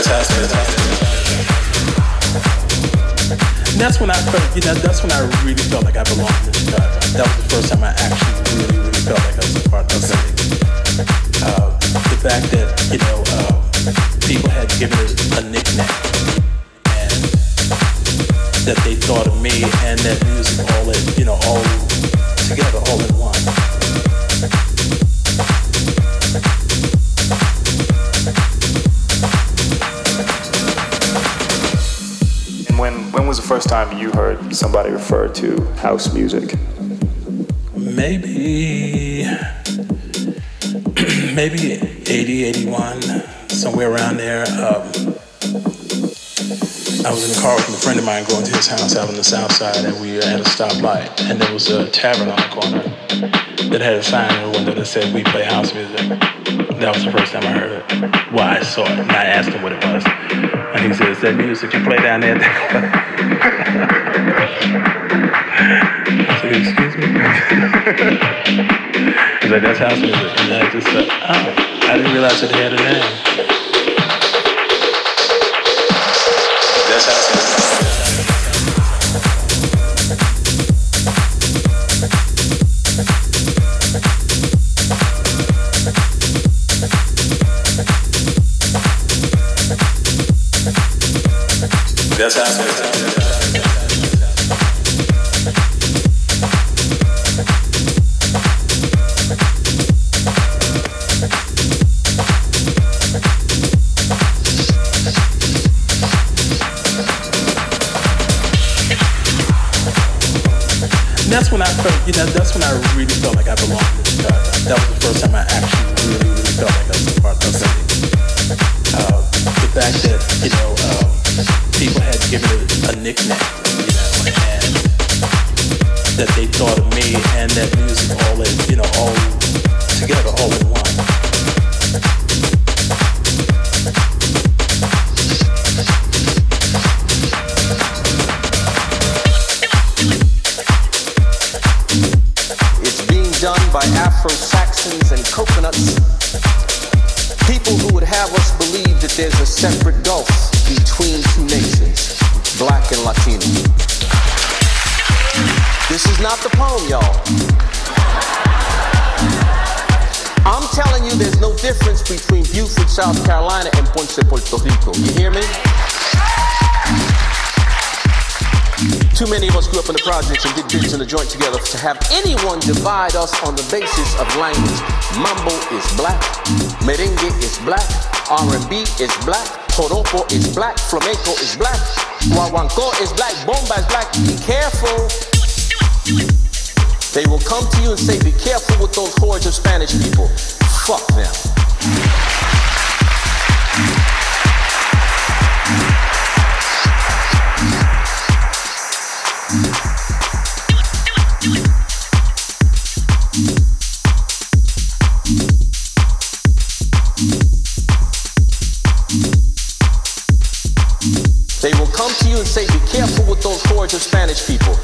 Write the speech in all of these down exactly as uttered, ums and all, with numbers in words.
fantastic. And that's when I felt, you know, that's when I really felt like I belonged in Chicago. That was the first time I actually really, really felt like I was a part of the city. Uh, the fact that, you know, uh, people had given us a nickname and that they thought of me and that music all in, you know, all together, all in one. And when when was the first time you heard somebody refer to house music? Maybe... Maybe eighty, eighty-one, somewhere around there. Um, I was in the car with a friend of mine going to his house out on the south side, and we had a stoplight. And there was a tavern on the corner that had a sign in the window that said, "We play house music." That was the first time I heard it. Well, I saw it, and I asked him what it was. And he said, "Is that music you play down there?" I said, "Excuse me?" He's like, "That's house music." And I just said, oh, I didn't realize it had a name. That's house music. That's house music. And that's when I felt, you know, that's when I really felt like I belonged in Chicago. That was the first time I actually really, really felt like I was a part of the city. Uh, the fact that, you know, um, people had given it a nickname, you know, and that they thought of me and that music all in, you know, all together, all in one. It's being done by Afro-Saxons and coconuts. People who would have us believe that there's a separate gulf between two nations, black and Latino. This is not the poem, y'all. I'm telling you there's no difference between Beaufort, South Carolina and Ponce, Puerto Rico. You hear me? Too many of us grew up in the projects and did bits in the joint together to have anyone divide us on the basis of language. Mambo is black, merengue is black, R and B is black, joropo is black, flamenco is black, guaguancó is black, bomba is black. Be careful. They will come to you and say, "Be careful with those hordes of Spanish people." Fuck them. They will come to you and say, "Be careful with those hordes of Spanish people."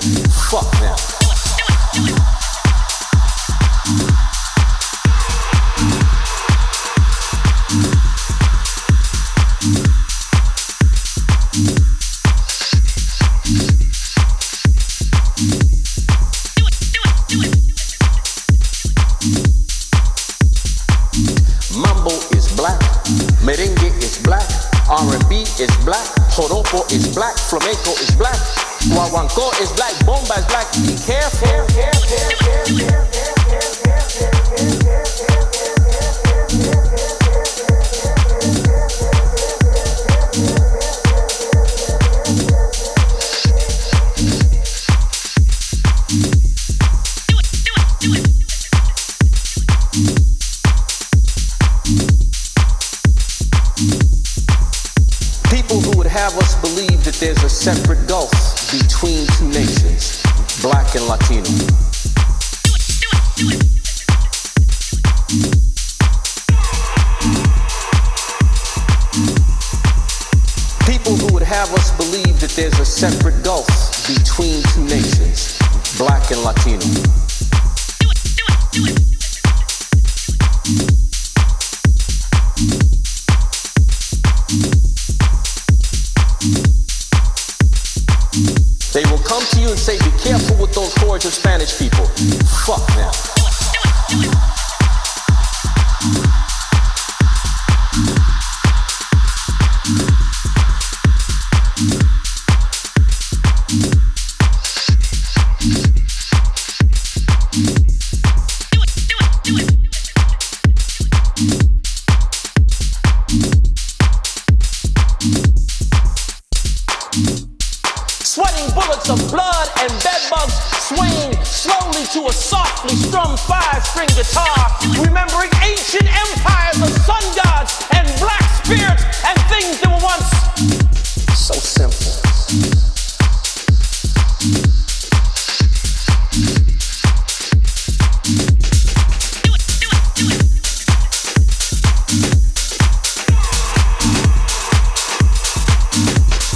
Fuck them. Mambo is black, merengue is black, R and B is black, joropo is black, flamenco is black, guaguancó is black, bomba is black. Be careful. Have us believe that there's a separate gulf between two nations, black and Latino. People who would have us believe that there's a separate gulf between two nations, black and Latino. Georgia Spanish people. Fuck them.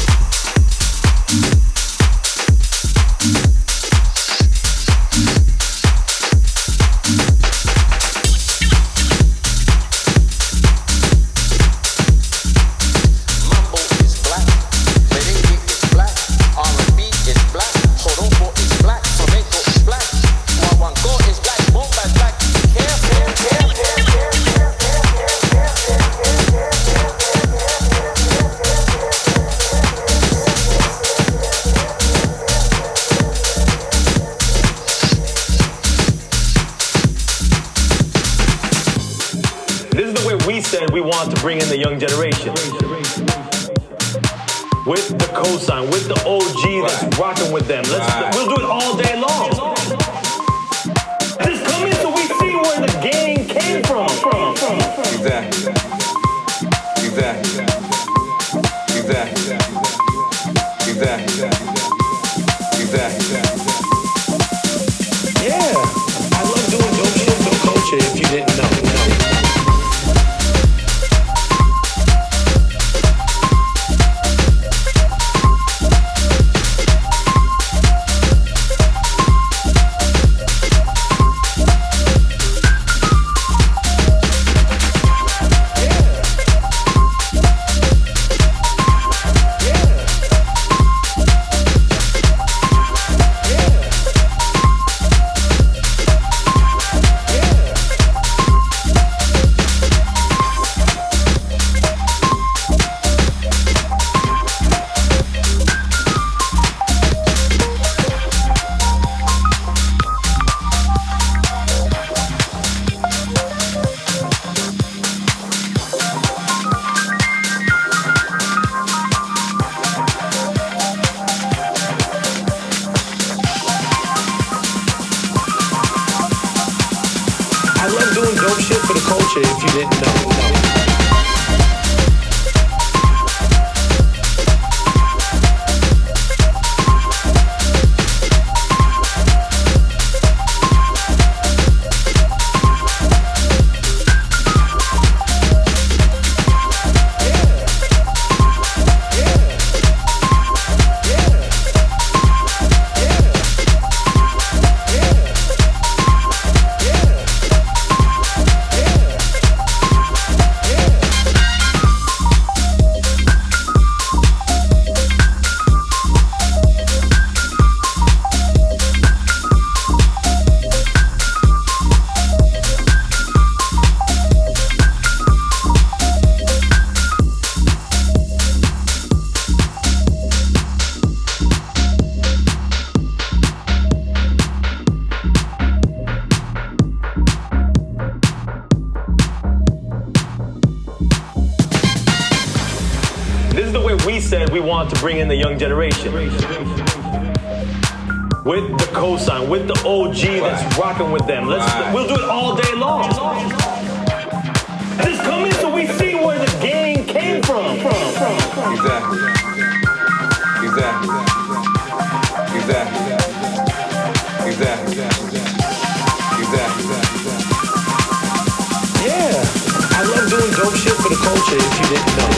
To bring in the young generation with the cosign, with the O G that's rocking with them. Let's we'll do it all day long. Just come in so we see where the game came from. Exactly. Exactly. Exactly. Exactly. Exactly. Yeah, I love doing dope shit for the culture. If you didn't know.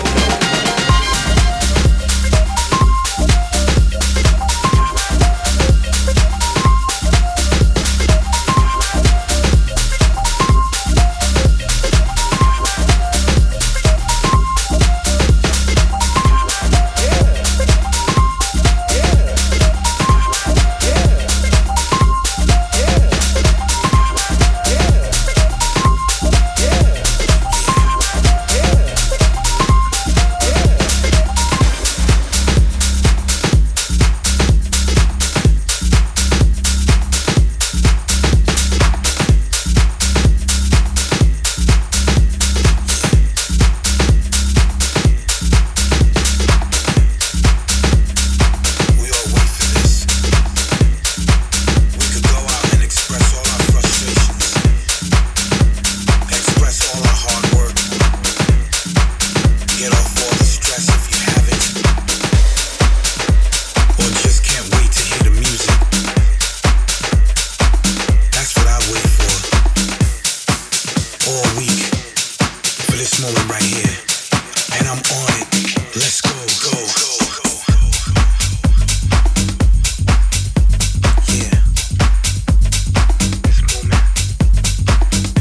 moment right here, and I'm on it. Let's go, go, go, go, go. Yeah. This moment. Yeah.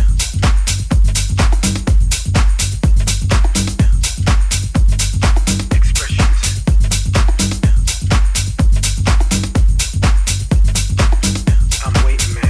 Expressions. Yeah. I'm waiting, man.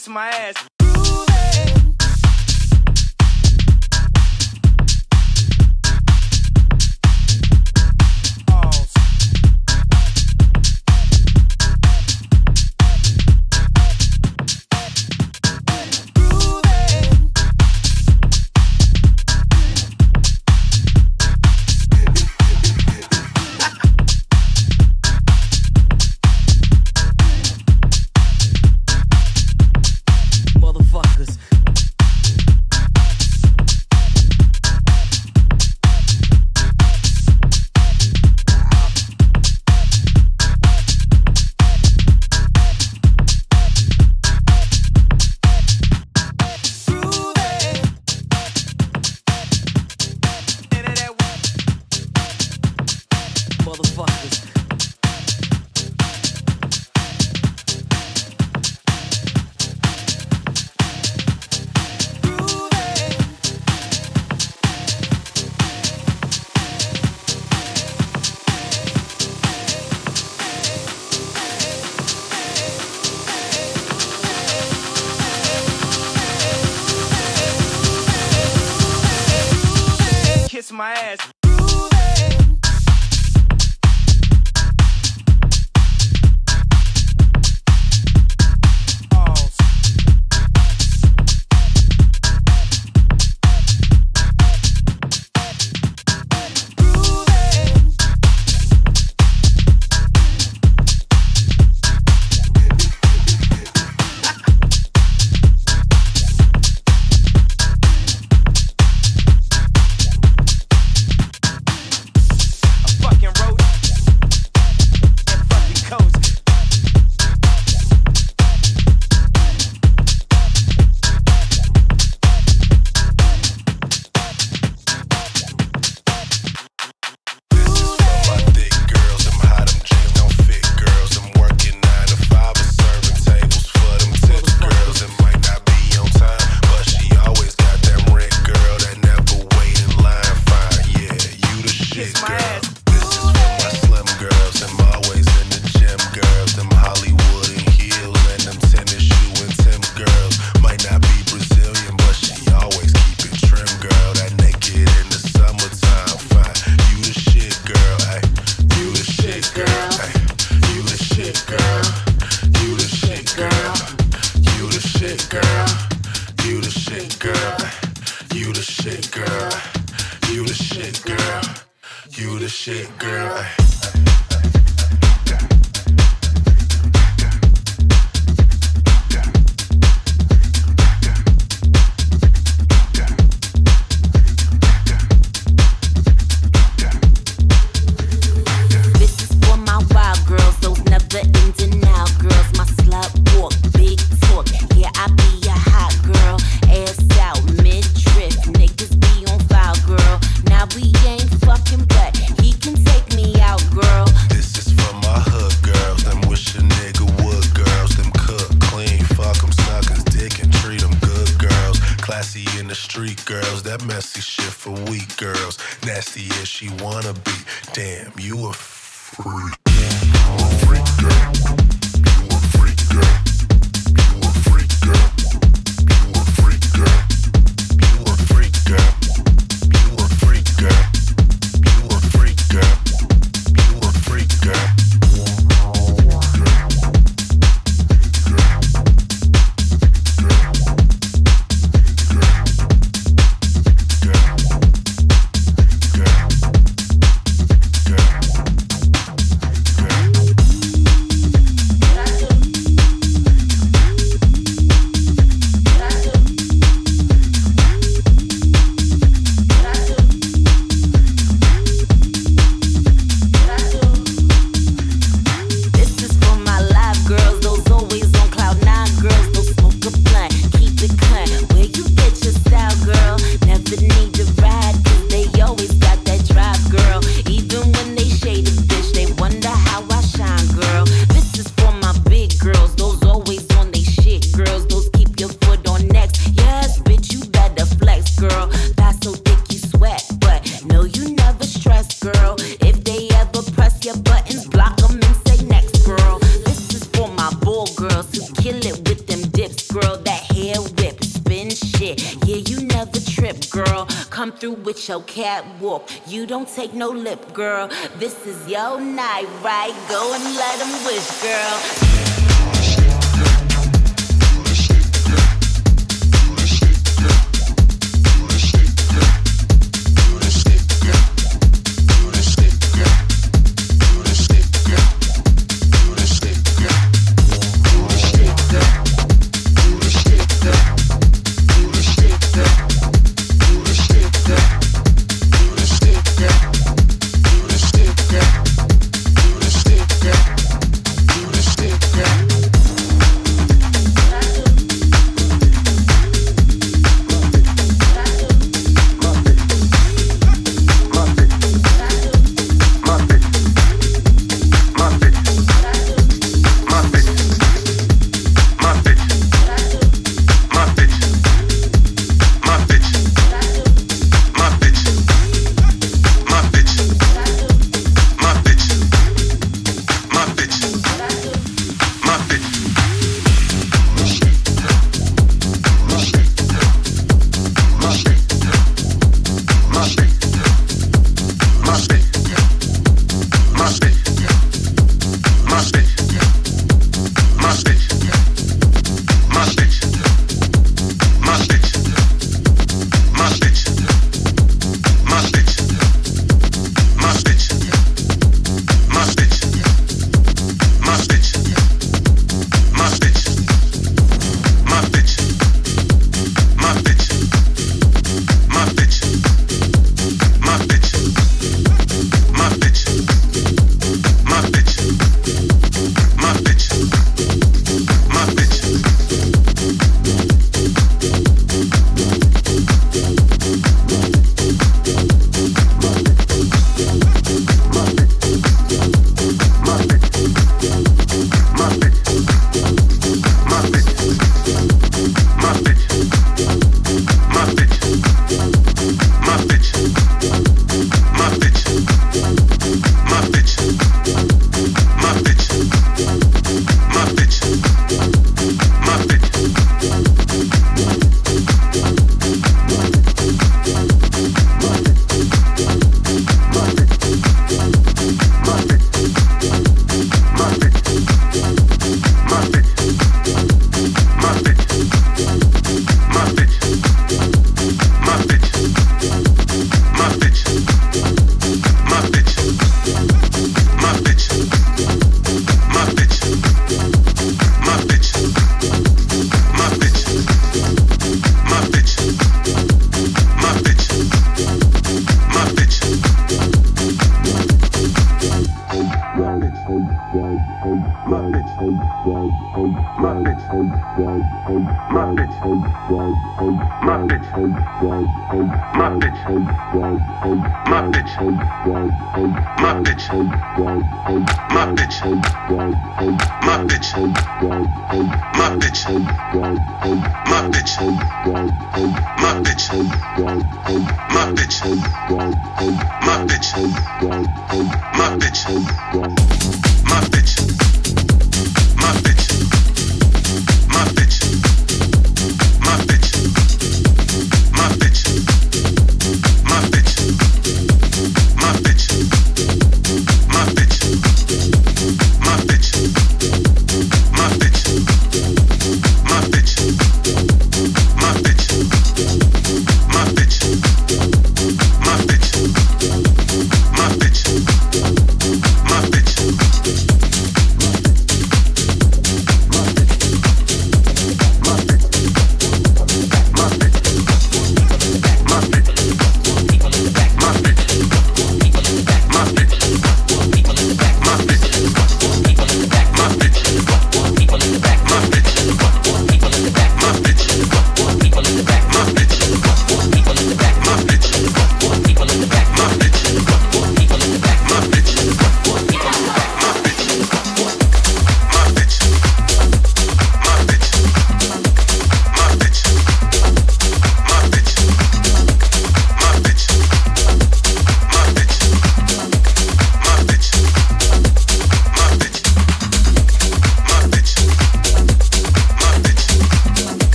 kiss my ass. My ass. through with your catwalk. You don't take no lip, girl. This is your night, right? Go and let them wish, girl.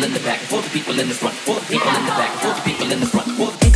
people in the back, for the people in the front, for the people in the back, for the people in the front, for the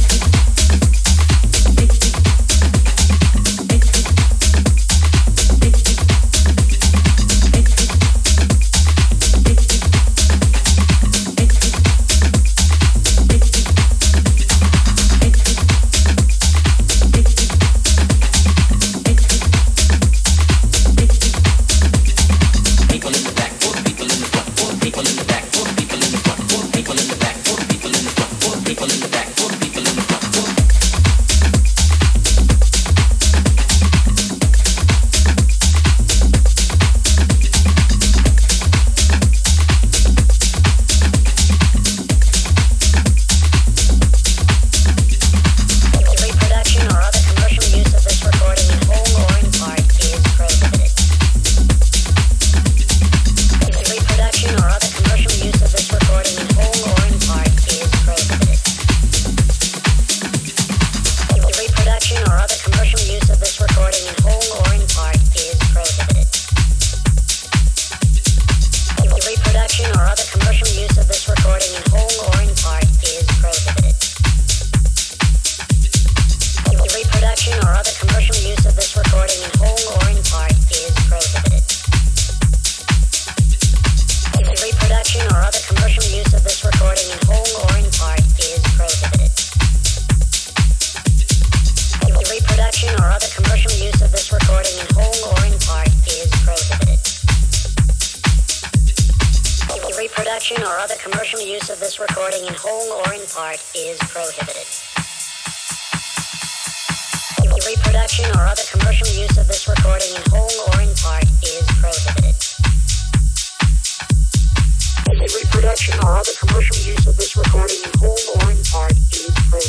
reproduction or other commercial use of this recording in whole or in part is prohibited. Reproduction or other commercial use of this recording in whole or in part is prohibited. Reproduction or other commercial use of this recording in whole or in part is prohibited.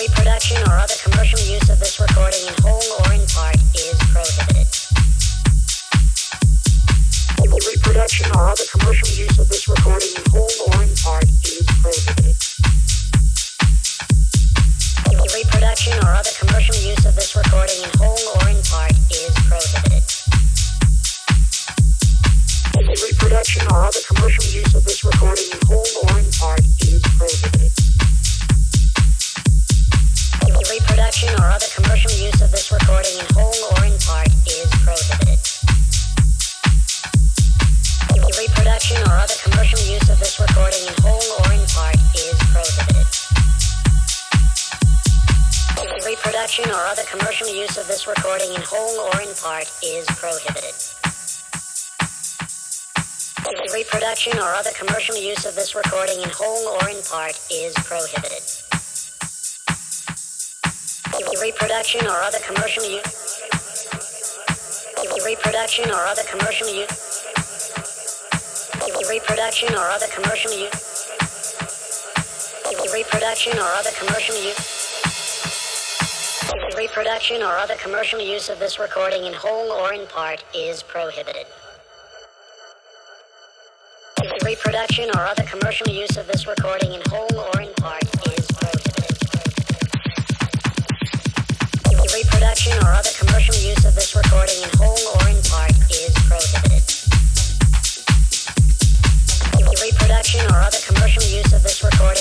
Reproduction or other commercial use of this recording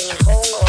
in whole or